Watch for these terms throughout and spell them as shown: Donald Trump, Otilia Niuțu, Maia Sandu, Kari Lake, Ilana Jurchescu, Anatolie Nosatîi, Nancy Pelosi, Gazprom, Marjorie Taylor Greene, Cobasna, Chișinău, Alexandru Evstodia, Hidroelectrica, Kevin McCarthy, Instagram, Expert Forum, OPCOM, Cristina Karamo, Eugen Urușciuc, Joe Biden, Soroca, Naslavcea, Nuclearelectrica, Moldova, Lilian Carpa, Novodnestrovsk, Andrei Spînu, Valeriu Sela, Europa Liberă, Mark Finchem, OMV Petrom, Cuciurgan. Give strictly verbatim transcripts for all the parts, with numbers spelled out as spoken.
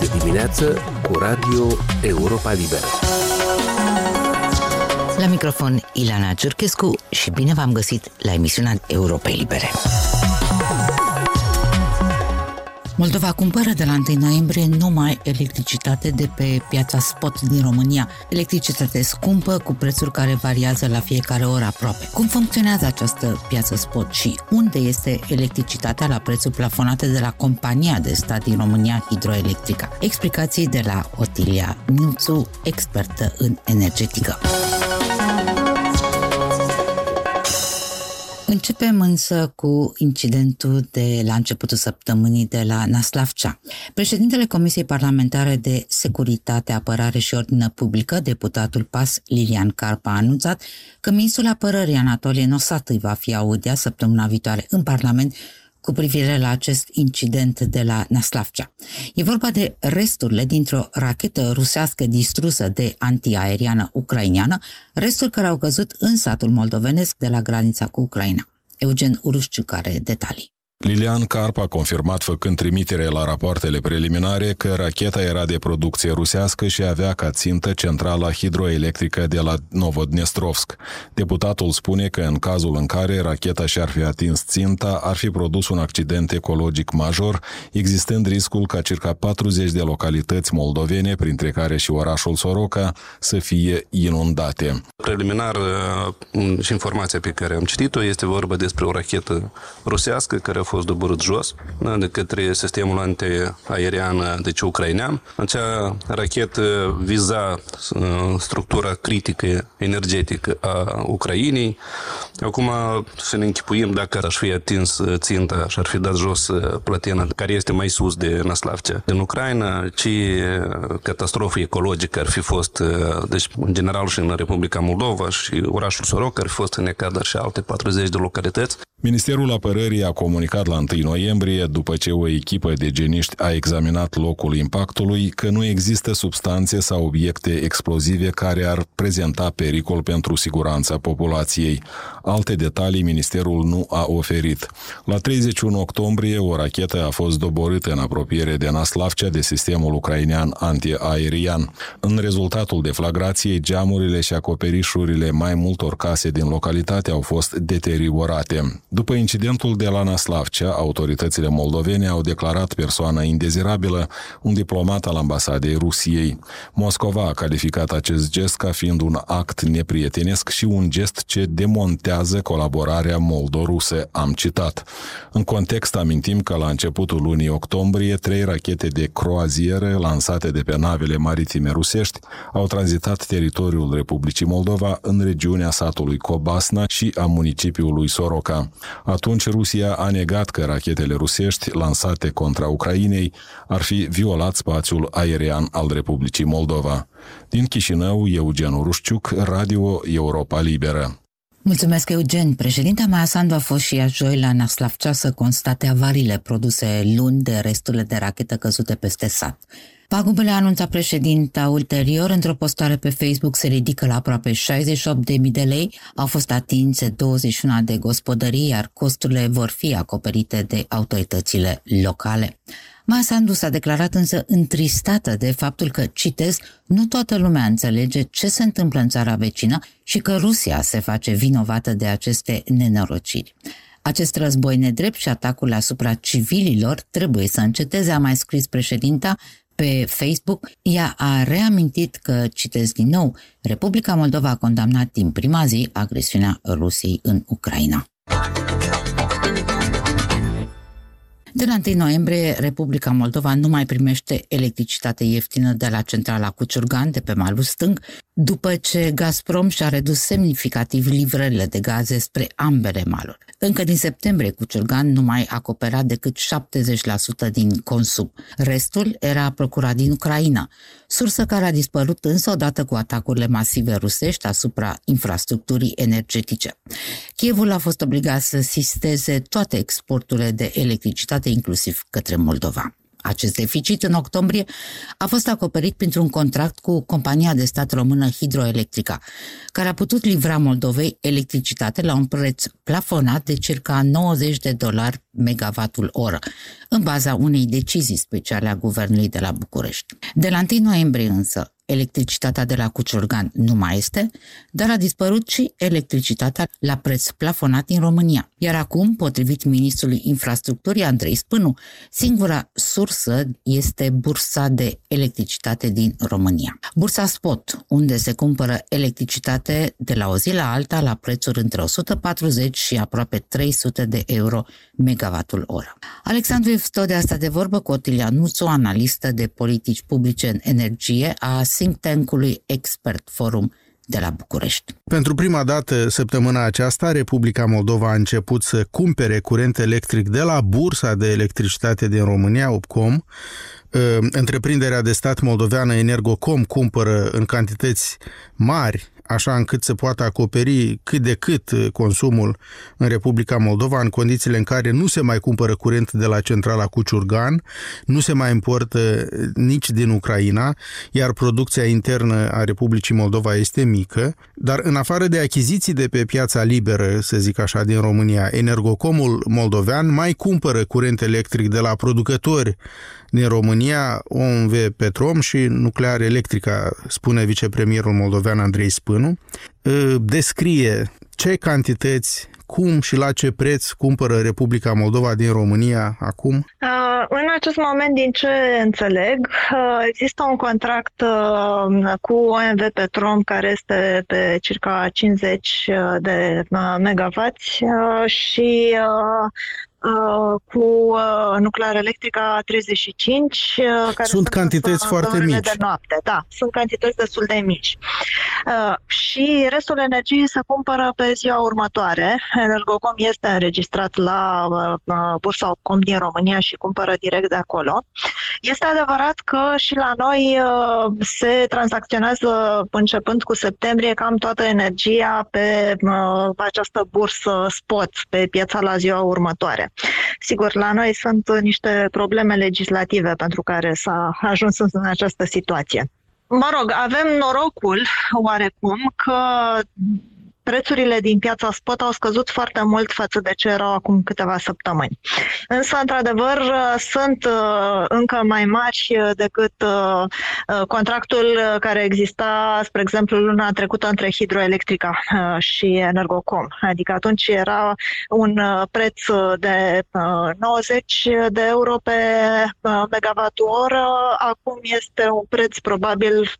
este dimineață cu Radio Europa Liberă. La microfon Ilana Jurchescu și bine v-am găsit la emisiunea Europei Libere. Moldova cumpără de la întâi noiembrie numai electricitate de pe piața spot din România. Electricitate scumpă, cu prețuri care variază la fiecare oră aproape. Cum funcționează această piață spot și unde este electricitatea la prețuri plafonate de la compania de stat din România, Hidroelectrica? Explicații de la Otilia Niuțu, expertă în energetică. Începem însă cu incidentul de la începutul săptămânii de la Naslavcea. Președintele Comisiei Parlamentare de Securitate, Apărare și Ordine Publică, deputatul P A S Lilian Carpa, a anunțat că ministrul apărării Anatolie Nosatîi va fi audiat săptămâna viitoare în Parlament cu privire la acest incident de la Naslavcea. E vorba de resturile dintr-o rachetă rusească distrusă de antiaeriană ucraineană, resturi care au căzut în satul moldovenesc de la granița cu Ucraina. Eugen Urușciuc are detalii. Lilian Carpa a confirmat, făcând trimitere la rapoartele preliminare, că racheta era de producție rusească și avea ca țintă centrala hidroelectrică de la Novodnestrovsk. Deputatul spune că în cazul în care racheta și-ar fi atins ținta, ar fi produs un accident ecologic major, existând riscul ca circa patruzeci de localități moldovene, printre care și orașul Soroca, să fie inundate. Preliminar, și informația pe care am citit-o, este vorba despre o rachetă rusească care a fost doborât jos de către sistemul antiaerian, deci ucrainean. Acea rachetă viza structura critică energetică a Ucrainei. Acum să ne închipuim dacă ar fi atins ținta și ar fi dat jos platena care este mai sus de Naslavcea din Ucraina, ci catastrofă ecologică ar fi fost, deci în general și în Republica Moldova și orașul Soroca ar fi fost înecat, dar și alte patruzeci de localități. Ministerul Apărării a comunicat la întâi noiembrie, după ce o echipă de geniști a examinat locul impactului, că nu există substanțe sau obiecte explozive care ar prezenta pericol pentru siguranța populației. Alte detalii Ministerul nu a oferit. La treizeci și unu octombrie, o rachetă a fost doborâtă în apropiere de Naslavcea de sistemul ucrainean antiaerian. În rezultatul deflagrației, geamurile și acoperișurile mai multor case din localitate au fost deteriorate. După incidentul de la Naslavcea, autoritățile moldovene au declarat persoană indezirabilă un diplomat al ambasadei Rusiei. Moscova a calificat acest gest ca fiind un act neprietenesc și un gest ce demontează colaborarea moldorusă, am citat. În context, amintim că la începutul lunii octombrie, trei rachete de croazieră lansate de pe navele maritime rusești au tranzitat teritoriul Republicii Moldova în regiunea satului Cobasna și a municipiului Soroca. Atunci Rusia a negat că rachetele rusești lansate contra Ucrainei ar fi violat spațiul aerian al Republicii Moldova. Din Chișinău, Eugen Urușciuc, Radio Europa Liberă. Mulțumesc, Eugen. Președinta Maia Sandu a fost și ea joi la Naslavcea să constate avariile produse luni de resturile de rachetă căzute peste sat. Pagubele, anunța președinta ulterior într-o postare pe Facebook, se ridică la aproape șaizeci și opt de mii de lei, au fost atinse douăzeci și unu de gospodării, iar costurile vor fi acoperite de autoritățile locale. Maia Sandu s-a declarat însă întristată de faptul că, citez, nu toată lumea înțelege ce se întâmplă în țara vecină și că Rusia se face vinovată de aceste nenorociri. Acest război nedrept și atacul asupra civililor trebuie să înceteze, a mai scris președinta pe Facebook. Ea a reamintit că, citez din nou, Republica Moldova a condamnat din prima zi agresiunea Rusiei în Ucraina. De la întâi noiembrie, Republica Moldova nu mai primește electricitate ieftină de la centrala Cuciurgan, de pe malul stâng, după ce Gazprom și-a redus semnificativ livrările de gaze spre ambele maluri. Încă din septembrie, Cuciurgan nu mai acopera decât șaptezeci la sută din consum. Restul era procurat din Ucraina, sursă care a dispărut însă odată cu atacurile masive rusești asupra infrastructurii energetice. Kievul a fost obligat să sisteze toate exporturile de electricitate, inclusiv către Moldova. Acest deficit în octombrie a fost acoperit printr-un contract cu compania de stat română Hidroelectrica, care a putut livra Moldovei electricitate la un preț plafonat de circa nouăzeci de dolari megavatul oră, în baza unei decizii speciale a guvernului de la București. De la întâi noiembrie însă, electricitatea de la Cuciurgan nu mai este, dar a dispărut și electricitatea la preț plafonat din România. Iar acum, potrivit ministrului infrastructurii Andrei Spînu, singura sursă este bursa de electricitate din România. Bursa Spot, unde se cumpără electricitate de la o zi la alta la prețuri între o sută patruzeci și aproape trei sute de euro megavatul oră. Alexandru Evstodia sta de vorbă cu Otilia Niuțu, analistă de politici publice în energie a think tank-ului Expert Forum de la București. Pentru prima dată săptămâna aceasta, Republica Moldova a început să cumpere curent electric de la Bursa de Electricitate din România, OPCOM. Întreprinderea de stat moldoveană Energocom cumpără în cantități mari, așa încât să poată acoperi cât de cât consumul în Republica Moldova, în condițiile în care nu se mai cumpără curent de la centrala Cuciurgan, nu se mai importă nici din Ucraina, iar producția internă a Republicii Moldova este mică. Dar în afară de achiziții de pe piața liberă, să zic așa, din România, Energocomul moldovean mai cumpără curent electric de la producători din România, O M V Petrom și Nuclearelectrica, spune vicepremierul moldovean Andrei Spînu. Descrie ce cantități, cum și la ce preț cumpără Republica Moldova din România acum? În acest moment, din ce înțeleg, există un contract cu O M V Petrom care este pe circa cincizeci de megavați și cu Nuclearelectrica treizeci și cinci. Care sunt cantități foarte mici. De noapte. Da, sunt cantități destul de mici. Și restul energiei se cumpără pe ziua următoare. Energocom este înregistrat la Bursa OPCOM din România și cumpără direct de acolo. Este adevărat că și la noi se tranzacționează, începând cu septembrie, cam toată energia pe această bursă spot, pe piața la ziua următoare. Sigur, la noi sunt niște probleme legislative pentru care s-a ajuns în această situație. Mă rog, avem norocul, oarecum, că prețurile din piața spot au scăzut foarte mult față de ce erau acum câteva săptămâni. Însă, într-adevăr, sunt încă mai mari decât contractul care exista, spre exemplu, luna trecută între Hidroelectrica și Energocom. Adică atunci era un preț de nouăzeci de euro pe megavatul oră, acum este un preț probabil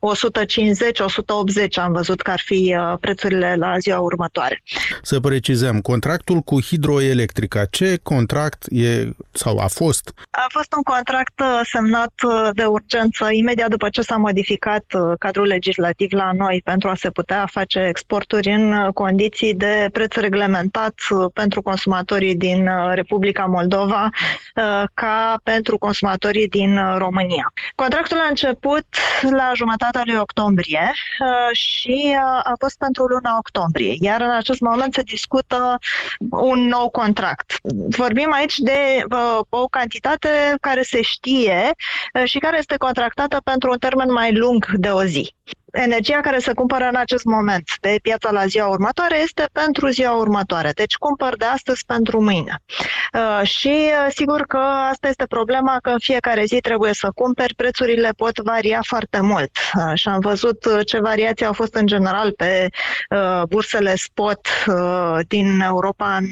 o sută cincizeci - o sută optzeci, am văzut că ar fi prețurile la ziua următoare. Să precizăm, contractul cu Hidroelectrica, ce contract e sau a fost? A fost un contract semnat de urgență imediat după ce s-a modificat cadrul legislativ la noi pentru a se putea face exporturi în condiții de preț reglementat pentru consumatorii din Republica Moldova ca pentru consumatorii din România. Contractul a început la jumătatea lui octombrie și a fost pentru luna octombrie, iar în acest moment se discută un nou contract. Vorbim aici de uh, o cantitate care se știe și care este contractată pentru un termen mai lung de o zi. Energia care se cumpără în acest moment pe piața la ziua următoare este pentru ziua următoare, deci cumpăr de astăzi pentru mâine. Și sigur că asta este problema, că în fiecare zi trebuie să cumperi, prețurile pot varia foarte mult. Și am văzut ce variații au fost în general pe bursele spot din Europa în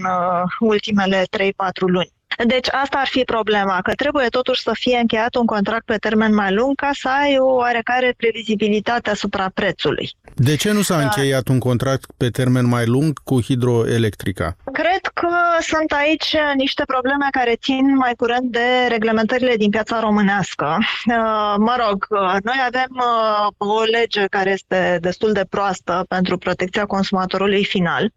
ultimele trei-patru luni. Deci asta ar fi problema, că trebuie totuși să fie încheiat un contract pe termen mai lung ca să ai o oarecare previzibilitate asupra prețului. De ce nu s-a încheiat un contract pe termen mai lung cu Hidroelectrica? Cred că sunt aici niște probleme care țin mai curent de reglementările din piața românească. Mă rog, noi avem o lege care este destul de proastă pentru protecția consumatorului final.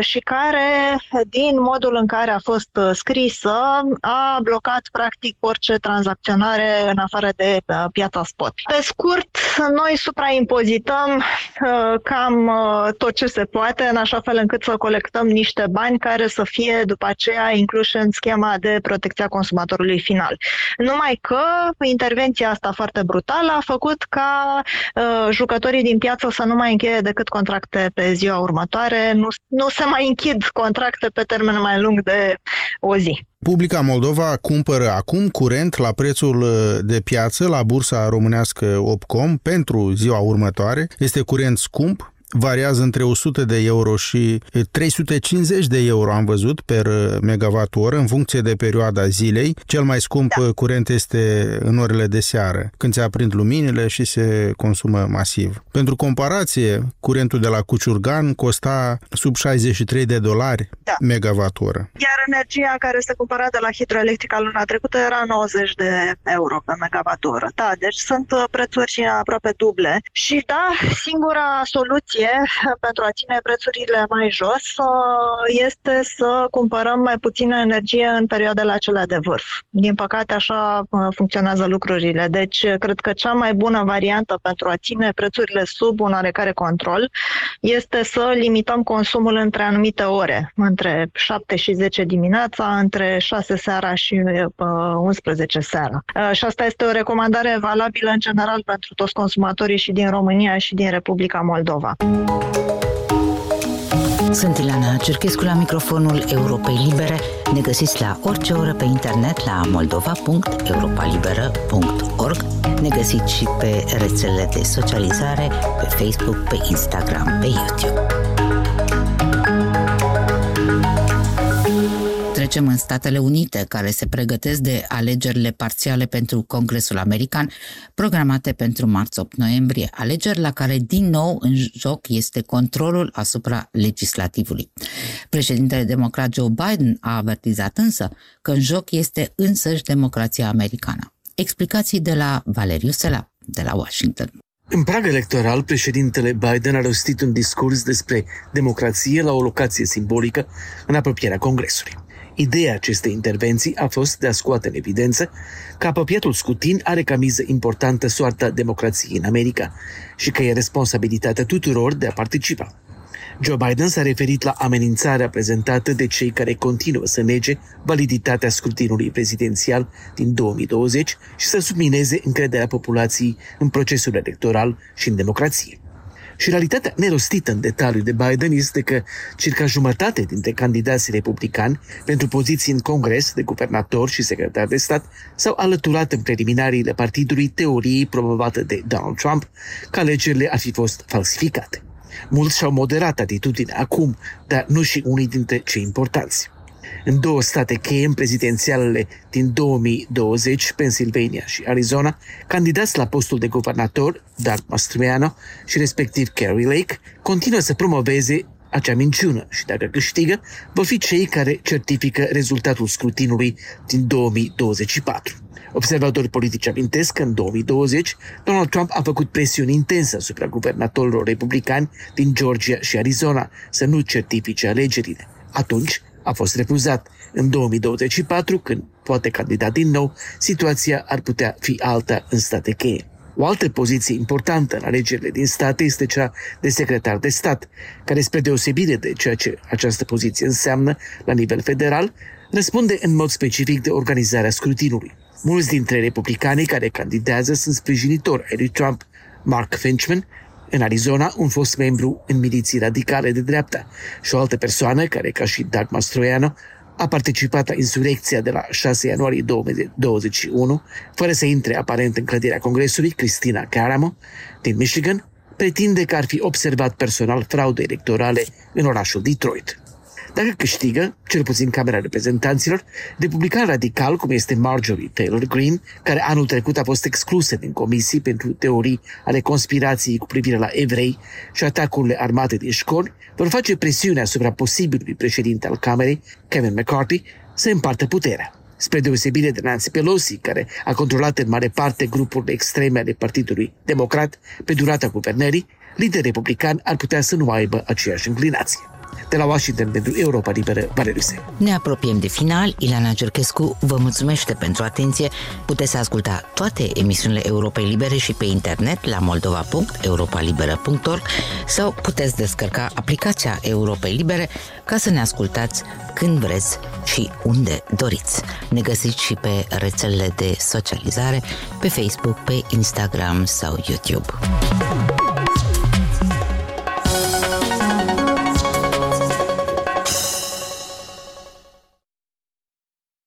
și care, din modul în care a fost scrisă, a blocat practic orice tranzacționare în afară de piața spot. Pe scurt, noi supraimpozităm cam tot ce se poate, în așa fel încât să colectăm niște bani care să fie după aceea incluși în schema de protecția consumatorului final. Numai că intervenția asta foarte brutală a făcut ca jucătorii din piață să nu mai încheie decât contracte pe ziua următoare, nu, nu se mai închid contracte pe termen mai lung de o zi. Publica Moldova cumpără acum curent la prețul de piață la bursa românească OPCOM pentru ziua următoare. Este curent scump, variază între o sută de euro și trei sute cincizeci de euro, am văzut, per megawatt-oră, în funcție de perioada zilei. Cel mai scump da. curent este în orele de seară, când se aprind luminile și se consumă masiv. Pentru comparație, curentul de la Cuciurgan costa sub șaizeci și trei de dolari da. megawatt-oră. Iar energia care se cumpăra de la Hidroelectrica luna trecută era nouăzeci de euro pe megawatt-oră. Da, deci sunt prețuri și aproape duble. Și da, singura soluție pentru a ține prețurile mai jos este să cumpărăm mai puțină energie în perioadele acelea de vârf. Din păcate, așa funcționează lucrurile. Deci, cred că cea mai bună variantă pentru a ține prețurile sub un oarecare control este să limităm consumul între anumite ore, între șapte și zece dimineața, între șase seara și unsprezece seara. Și asta este o recomandare valabilă în general pentru toți consumatorii și din România și din Republica Moldova. Sunt Ilana Jurchescu la microfonul Europei Libere. Ne găsiți la orice oră pe internet la moldova punct europa liberă punct org. Ne găsiți și pe rețelele de socializare, pe Facebook, pe Instagram, pe YouTube. Trecem în Statele Unite, care se pregătesc de alegerile parțiale pentru Congresul American, programate pentru marți opt noiembrie, alegeri la care din nou în joc este controlul asupra legislativului. Președintele democrat Joe Biden a avertizat însă că în joc este însăși democrația americană. Explicații de la Valeriu Sela, de la Washington. În prag electoral, președintele Biden a rostit un discurs despre democrație la o locație simbolică în apropierea Congresului. Ideea acestei intervenții a fost de a scoate în evidență că apropiatul scutin are ca miză importantă soarta democrației în America și că e responsabilitatea tuturor de a participa. Joe Biden s-a referit la amenințarea prezentată de cei care continuă să nege validitatea scrutinului prezidențial din două mii douăzeci și să submineze încrederea populației în procesul electoral și în democrație. Și realitatea nerostită în detaliu de Biden este că circa jumătate dintre candidații republicani pentru poziții în Congres de guvernator și secretar de stat s-au alăturat în preliminariile partidului teoriei promovată de Donald Trump că alegerile ar fi fost falsificate. Mulți și-au moderat atitudinea acum, dar nu și unii dintre cei importanți. În două state cheie în prezidențialele din două mii douăzeci, Pennsylvania și Arizona, candidați la postul de guvernator, Doug Mastriano și respectiv Kari Lake, continuă să promoveze acea minciună și, dacă câștigă, vor fi cei care certifică rezultatul scrutinului din două mii douăzeci și patru. Observatori politici amintesc că în două mii douăzeci Donald Trump a făcut presiuni intense asupra guvernatorilor republicani din Georgia și Arizona să nu certifice alegerile. Atunci a fost refuzat. În două mii douăzeci și patru, când poate candida din nou, situația ar putea fi alta în state cheie. O altă poziție importantă în alegerile din state este cea de secretar de stat, care, spre deosebire de ceea ce această poziție înseamnă la nivel federal, răspunde în mod specific de organizarea scrutinului. Mulți dintre republicanii care candidează sunt sprijinitori ai lui Trump. Mark Finchem, în Arizona, un fost membru în miliții radicale de dreapta, și o altă persoană care, ca și Doug Mastriano, a participat la insurecția de la șase ianuarie două mii douăzeci și unu, fără să intre aparent în clădirea Congresului, Cristina Karamo, din Michigan, pretinde că ar fi observat personal fraude electorale în orașul Detroit. Dacă câștigă, cel puțin Camera Reprezentanților, republican radical, cum este Marjorie Taylor Greene, care anul trecut a fost exclusă din comisii pentru teorii ale conspirației cu privire la evrei și atacurile armate din școli, vor face presiune asupra posibilului președinte al Camerei, Kevin McCarthy, să împartă puterea. Spre deosebire de Nancy Pelosi, care a controlat în mare parte grupurile extreme ale Partidului Democrat pe durata guvernării, liderii republicani ar putea să nu aibă aceeași inclinație. de la Washington pentru Europa Liberă, Valeriu Sela. Ne apropiem de final. Ilana Jurchescu vă mulțumește pentru atenție. Puteți asculta toate emisiunile Europei Libere și pe internet la moldova punct europa liberă punct org sau puteți descărca aplicația Europei Libere ca să ne ascultați când vreți și unde doriți. Ne găsiți și pe rețelele de socializare, pe Facebook, pe Instagram sau YouTube.